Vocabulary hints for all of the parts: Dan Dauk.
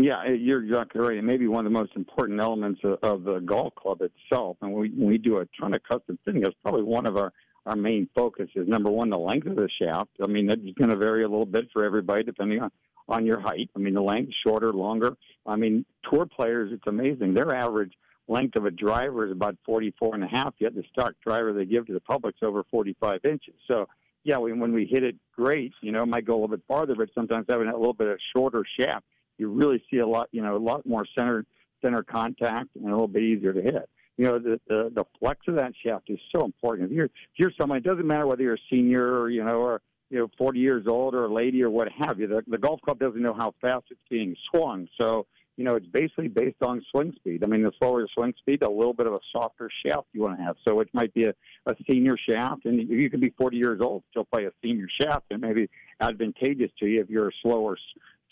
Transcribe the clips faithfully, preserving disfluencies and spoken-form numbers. Yeah, you're exactly right. And maybe one of the most important elements of, of the golf club itself, and we, we do a ton of custom fitting, that's probably one of our, our main focuses. Number one, the length of the shaft. I mean, that's going to vary a little bit for everybody depending on, on your height. I mean, the length, shorter, longer. I mean, tour players, it's amazing. Their average length of a driver is about forty-four and a half, yet the stock driver they give to the public's over forty-five inches. So, yeah, we, when we hit it, great. You know, it might go a little bit farther, but sometimes having a little bit of shorter shaft, you really see a lot, you know, a lot more center center contact and a little bit easier to hit. You know, the the, the flex of that shaft is so important. If you're, if you're somebody, it doesn't matter whether you're a senior or, you know, or, you know, forty years old or a lady or what have you, the, the golf club doesn't know how fast it's being swung. So, you know, it's basically based on swing speed. I mean, the slower the swing speed, a little bit of a softer shaft you want to have. So it might be a, a senior shaft, and you could be forty years old, still play a senior shaft, and maybe advantageous to you if you're a slower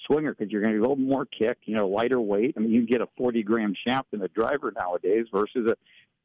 swinger, because you're going to be a little more kick, you know, lighter weight. I mean, you get a forty gram shaft in a driver nowadays versus a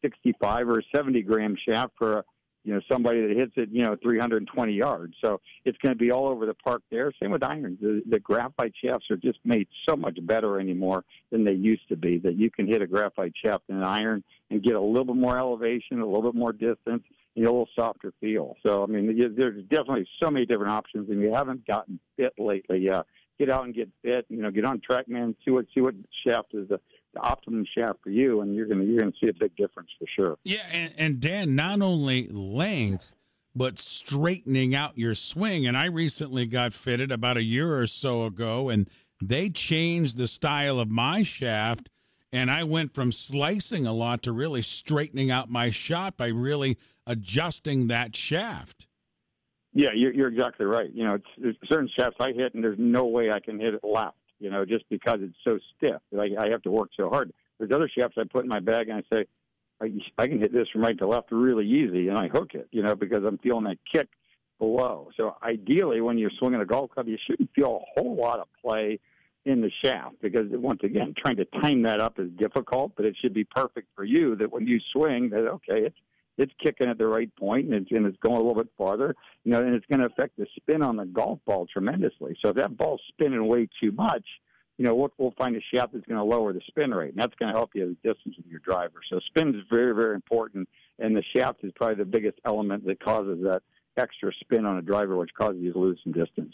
sixty-five or a seventy gram shaft for a, you know, somebody that hits it, you know, three hundred twenty yards. So it's going to be all over the park there. Same with irons. The, the graphite shafts are just made so much better anymore than they used to be, that you can hit a graphite shaft in an iron and get a little bit more elevation, a little bit more distance, and a little softer feel. So, I mean, there's definitely so many different options, and you haven't gotten fit lately yet. Get out and get fit, you know, get on TrackMan, see what, see what shaft is the, the optimum shaft for you, and you're going to you're gonna see a big difference for sure. Yeah, and, and Dan, not only length, but straightening out your swing. And I recently got fitted about a year or so ago, and they changed the style of my shaft, and I went from slicing a lot to really straightening out my shot by really adjusting that shaft. Yeah, you're, you're exactly right. You know, it's, there's certain shafts I hit, and there's no way I can hit it left, you know, just because it's so stiff. I, I have to work so hard. There's other shafts I put in my bag, and I say, I, I can hit this from right to left really easy, and I hook it, you know, because I'm feeling that kick below. So ideally, when you're swinging a golf club, you shouldn't feel a whole lot of play in the shaft, because, once again, trying to time that up is difficult, but it should be perfect for you that when you swing, that, okay, it's, it's kicking at the right point, and it's, and it's going a little bit farther, you know, and it's going to affect the spin on the golf ball tremendously. So if that ball's spinning way too much, you know, we'll, we'll find a shaft that's going to lower the spin rate, and that's going to help you the distance of your driver. So spin is very, very important, and the shaft is probably the biggest element that causes that extra spin on a driver, which causes you to lose some distance.